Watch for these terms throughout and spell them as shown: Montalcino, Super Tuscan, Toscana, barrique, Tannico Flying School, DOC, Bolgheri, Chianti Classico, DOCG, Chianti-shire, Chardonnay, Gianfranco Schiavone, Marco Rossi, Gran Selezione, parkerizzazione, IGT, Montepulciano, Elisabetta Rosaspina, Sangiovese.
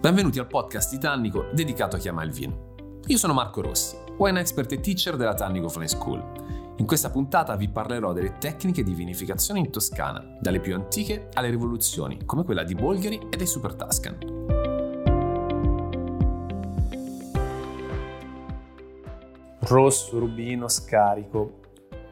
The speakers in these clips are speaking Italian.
Benvenuti al podcast di Tannico dedicato a chi ama il vino. Io sono Marco Rossi, wine expert e teacher della Tannico Flying School. In questa puntata vi parlerò delle tecniche di vinificazione in Toscana, dalle più antiche alle rivoluzioni, come quella di Bolgheri e dei Super Tuscan. Rosso, rubino, scarico.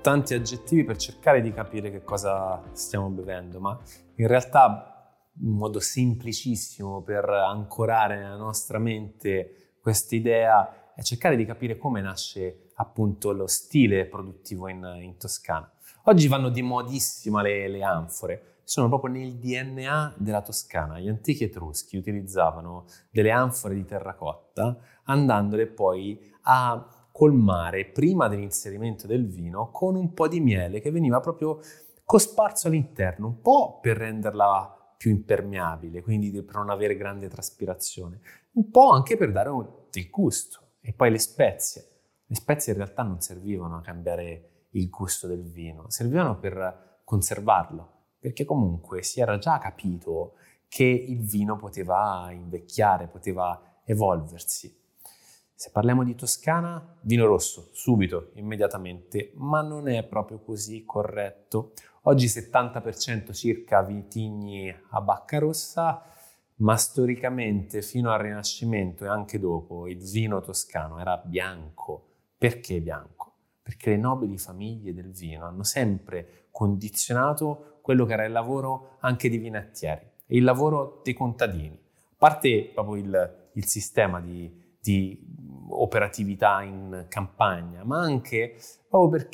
Tanti aggettivi per cercare di capire che cosa stiamo bevendo, ma in realtà un modo semplicissimo per ancorare nella nostra mente questa idea è cercare di capire come nasce appunto lo stile produttivo in Toscana. Oggi vanno di modissima le anfore, sono proprio nel DNA della Toscana. Gli antichi etruschi utilizzavano delle anfore di terracotta andandole poi a colmare prima dell'inserimento del vino con un po' di miele che veniva proprio cosparso all'interno, un po' per renderla più impermeabile, quindi per non avere grande traspirazione, un po' anche per dare del gusto. E poi le spezie in realtà non servivano a cambiare il gusto del vino, servivano per conservarlo, perché comunque si era già capito che il vino poteva invecchiare, poteva evolversi. Se parliamo di Toscana, vino rosso, subito, immediatamente, ma non è proprio così corretto. Oggi 70% circa vitigni a bacca rossa, ma storicamente fino al Rinascimento e anche dopo il vino toscano era bianco. Perché bianco? Perché le nobili famiglie del vino hanno sempre condizionato quello che era il lavoro anche dei vinattieri e il lavoro dei contadini. A parte proprio il sistema di operatività in campagna, ma anche proprio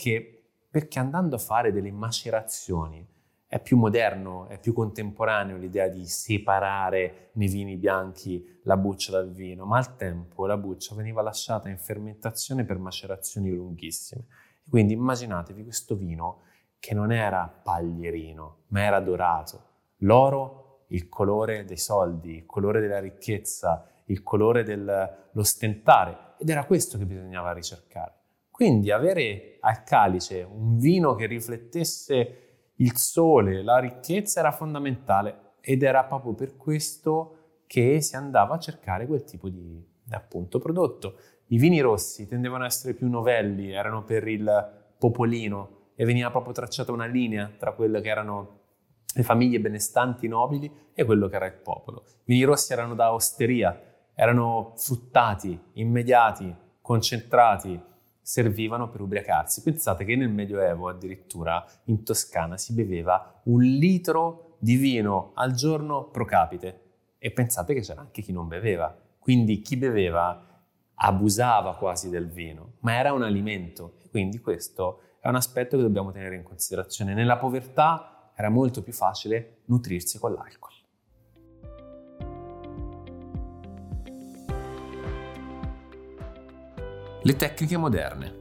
perché andando a fare delle macerazioni è più moderno, è più contemporaneo l'idea di separare nei vini bianchi la buccia dal vino, ma al tempo la buccia veniva lasciata in fermentazione per macerazioni lunghissime. Quindi immaginatevi questo vino che non era paglierino, ma era dorato. L'oro, il colore dei soldi, il colore della ricchezza, il colore dell'ostentare, ed era questo che bisognava ricercare. Quindi avere al calice un vino che riflettesse il sole, la ricchezza, era fondamentale, ed era proprio per questo che si andava a cercare quel tipo di appunto prodotto. I vini rossi tendevano a essere più novelli, erano per il popolino, e veniva proprio tracciata una linea tra quelle che erano le famiglie benestanti, nobili, e quello che era il popolo. I vini rossi erano da osteria, erano fruttati, immediati, concentrati, servivano per ubriacarsi. Pensate che nel Medioevo addirittura in Toscana si beveva 1 litro di vino al giorno pro capite, e pensate che c'era anche chi non beveva. Quindi chi beveva abusava quasi del vino, ma era un alimento, e quindi questo è un aspetto che dobbiamo tenere in considerazione. Nella povertà era molto più facile nutrirsi con l'alcol. Le tecniche moderne.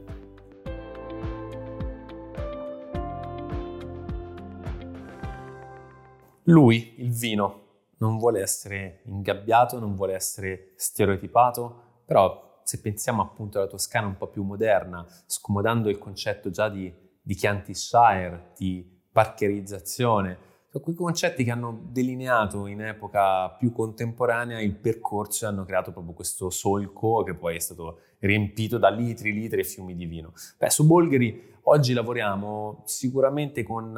Lui, il vino, non vuole essere ingabbiato, non vuole essere stereotipato, però se pensiamo appunto alla Toscana un po' più moderna, scomodando il concetto già di Chianti-shire, di parkerizzazione, sono quei concetti che hanno delineato in epoca più contemporanea il percorso e hanno creato proprio questo solco che poi è stato riempito da litri, litri e fiumi di vino. Su Bolgheri oggi lavoriamo sicuramente con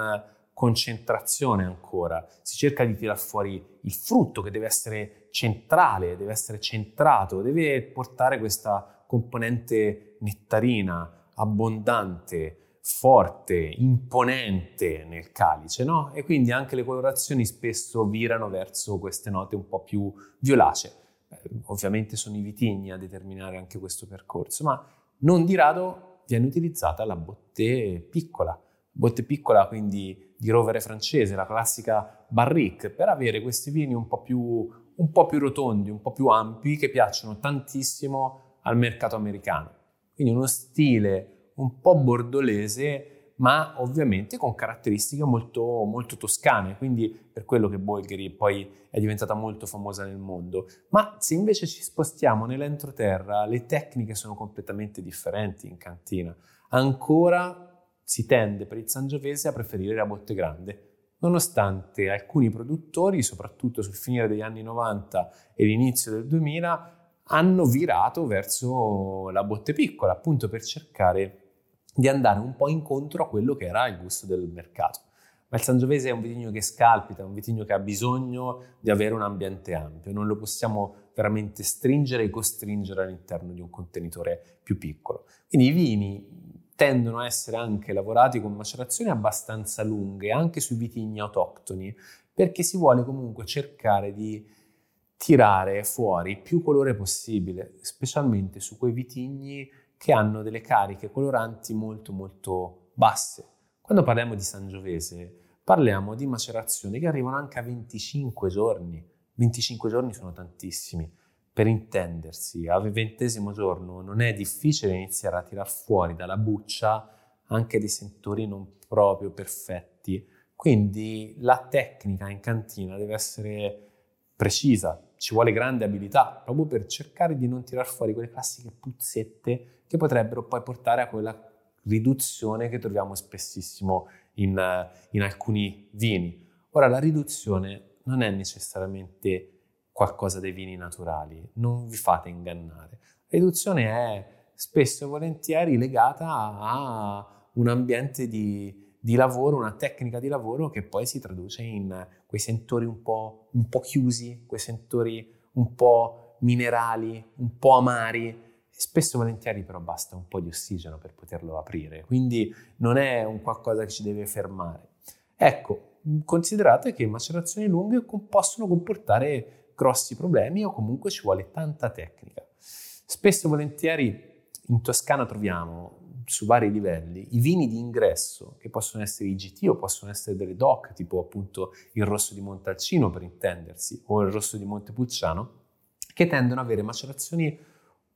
concentrazione ancora, si cerca di tirar fuori il frutto che deve essere centrale, deve essere centrato, deve portare questa componente nettarina, abbondante, forte, imponente nel calice, no? E quindi anche le colorazioni spesso virano verso queste note un po' più violacee. Ovviamente sono i vitigni a determinare anche questo percorso, ma non di rado viene utilizzata la botte piccola, quindi di rovere francese, la classica barrique, per avere questi vini un po' più rotondi, un po' più ampi, che piacciono tantissimo al mercato americano. Quindi uno stile un po' bordolese, ma ovviamente con caratteristiche molto, molto toscane, quindi per quello che Bolgheri poi è diventata molto famosa nel mondo. Ma se invece ci spostiamo nell'entroterra, le tecniche sono completamente differenti in cantina. Ancora si tende per il Sangiovese a preferire la botte grande, nonostante alcuni produttori, soprattutto sul finire degli anni 90 e l'inizio del 2000, hanno virato verso la botte piccola, appunto per cercare di andare un po' incontro a quello che era il gusto del mercato. Ma il Sangiovese è un vitigno che scalpita, un vitigno che ha bisogno di avere un ambiente ampio, non lo possiamo veramente stringere e costringere all'interno di un contenitore più piccolo. Quindi i vini tendono a essere anche lavorati con macerazioni abbastanza lunghe, anche sui vitigni autoctoni, perché si vuole comunque cercare di tirare fuori più colore possibile, specialmente su quei vitigni che hanno delle cariche coloranti molto molto basse. Quando parliamo di Sangiovese parliamo di macerazioni che arrivano anche a 25 giorni. 25 giorni sono tantissimi. Per intendersi, al 20° giorno non è difficile iniziare a tirar fuori dalla buccia anche dei sentori non proprio perfetti. Quindi la tecnica in cantina deve essere precisa, ci vuole grande abilità proprio per cercare di non tirar fuori quelle classiche puzzette che potrebbero poi portare a quella riduzione che troviamo spessissimo in alcuni vini. Ora, la riduzione non è necessariamente qualcosa dei vini naturali, non vi fate ingannare. La riduzione è spesso e volentieri legata a un ambiente di lavoro, una tecnica di lavoro che poi si traduce in quei sentori un po' chiusi, quei sentori un po' minerali, un po' amari. Spesso e volentieri però basta un po' di ossigeno per poterlo aprire, quindi non è un qualcosa che ci deve fermare. Ecco, considerate che macerazioni lunghe possono comportare grossi problemi o comunque ci vuole tanta tecnica. Spesso e volentieri in Toscana troviamo su vari livelli i vini di ingresso che possono essere IGT o possono essere delle DOC, tipo appunto il rosso di Montalcino per intendersi, o il rosso di Montepulciano, che tendono ad avere macerazioni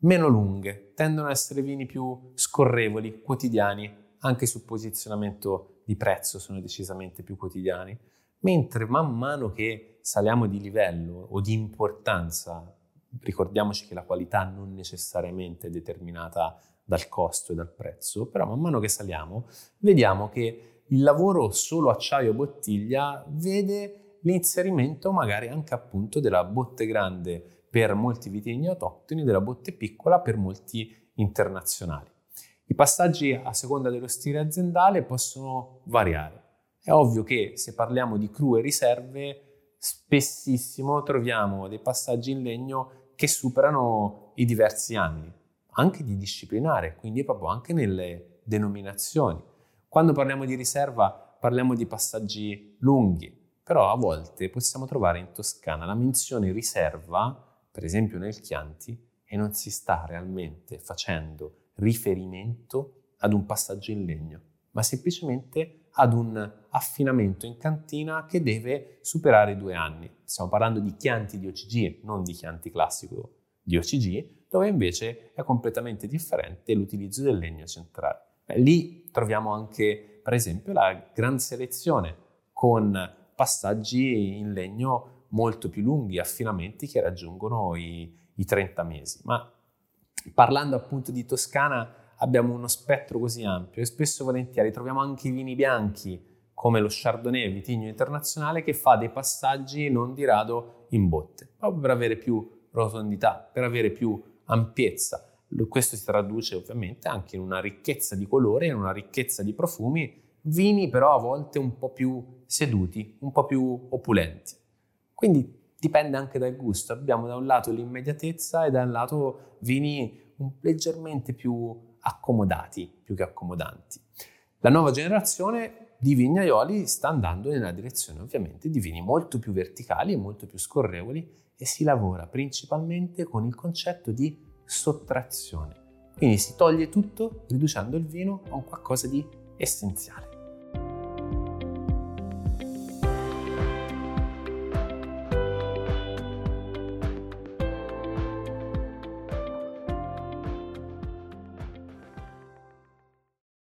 meno lunghe, tendono a essere vini più scorrevoli, quotidiani, anche sul posizionamento di prezzo sono decisamente più quotidiani, mentre man mano che saliamo di livello o di importanza, ricordiamoci che la qualità non necessariamente è determinata dal costo e dal prezzo, però man mano che saliamo vediamo che il lavoro solo acciaio bottiglia vede l'inserimento magari anche appunto della botte grande per molti vitigni autoctoni, della botte piccola per molti internazionali. I passaggi a seconda dello stile aziendale possono variare. È ovvio che se parliamo di cru e riserve, spessissimo troviamo dei passaggi in legno che superano i diversi anni, anche di disciplinare, quindi proprio anche nelle denominazioni. Quando parliamo di riserva parliamo di passaggi lunghi, però a volte possiamo trovare in Toscana la menzione riserva, per esempio nel Chianti, e non si sta realmente facendo riferimento ad un passaggio in legno, ma semplicemente ad un affinamento in cantina che deve superare 2 anni. Stiamo parlando di Chianti DOCG, non di Chianti Classico DOCG, dove invece è completamente differente l'utilizzo del legno centrale. Lì troviamo anche, per esempio, la Gran Selezione, con passaggi in legno molto più lunghi, affinamenti che raggiungono i 30 mesi. Ma parlando appunto di Toscana abbiamo uno spettro così ampio e spesso e volentieri troviamo anche i vini bianchi come lo Chardonnay, vitigno internazionale, che fa dei passaggi non di rado in botte, proprio per avere più rotondità, per avere più ampiezza. Questo si traduce ovviamente anche in una ricchezza di colore, in una ricchezza di profumi, vini però a volte un po' più seduti, un po' più opulenti. Quindi dipende anche dal gusto, abbiamo da un lato l'immediatezza e da un lato vini leggermente più accomodati, più che accomodanti. La nuova generazione di vignaioli sta andando nella direzione ovviamente di vini molto più verticali e molto più scorrevoli e si lavora principalmente con il concetto di sottrazione. Quindi si toglie tutto riducendo il vino a un qualcosa di essenziale.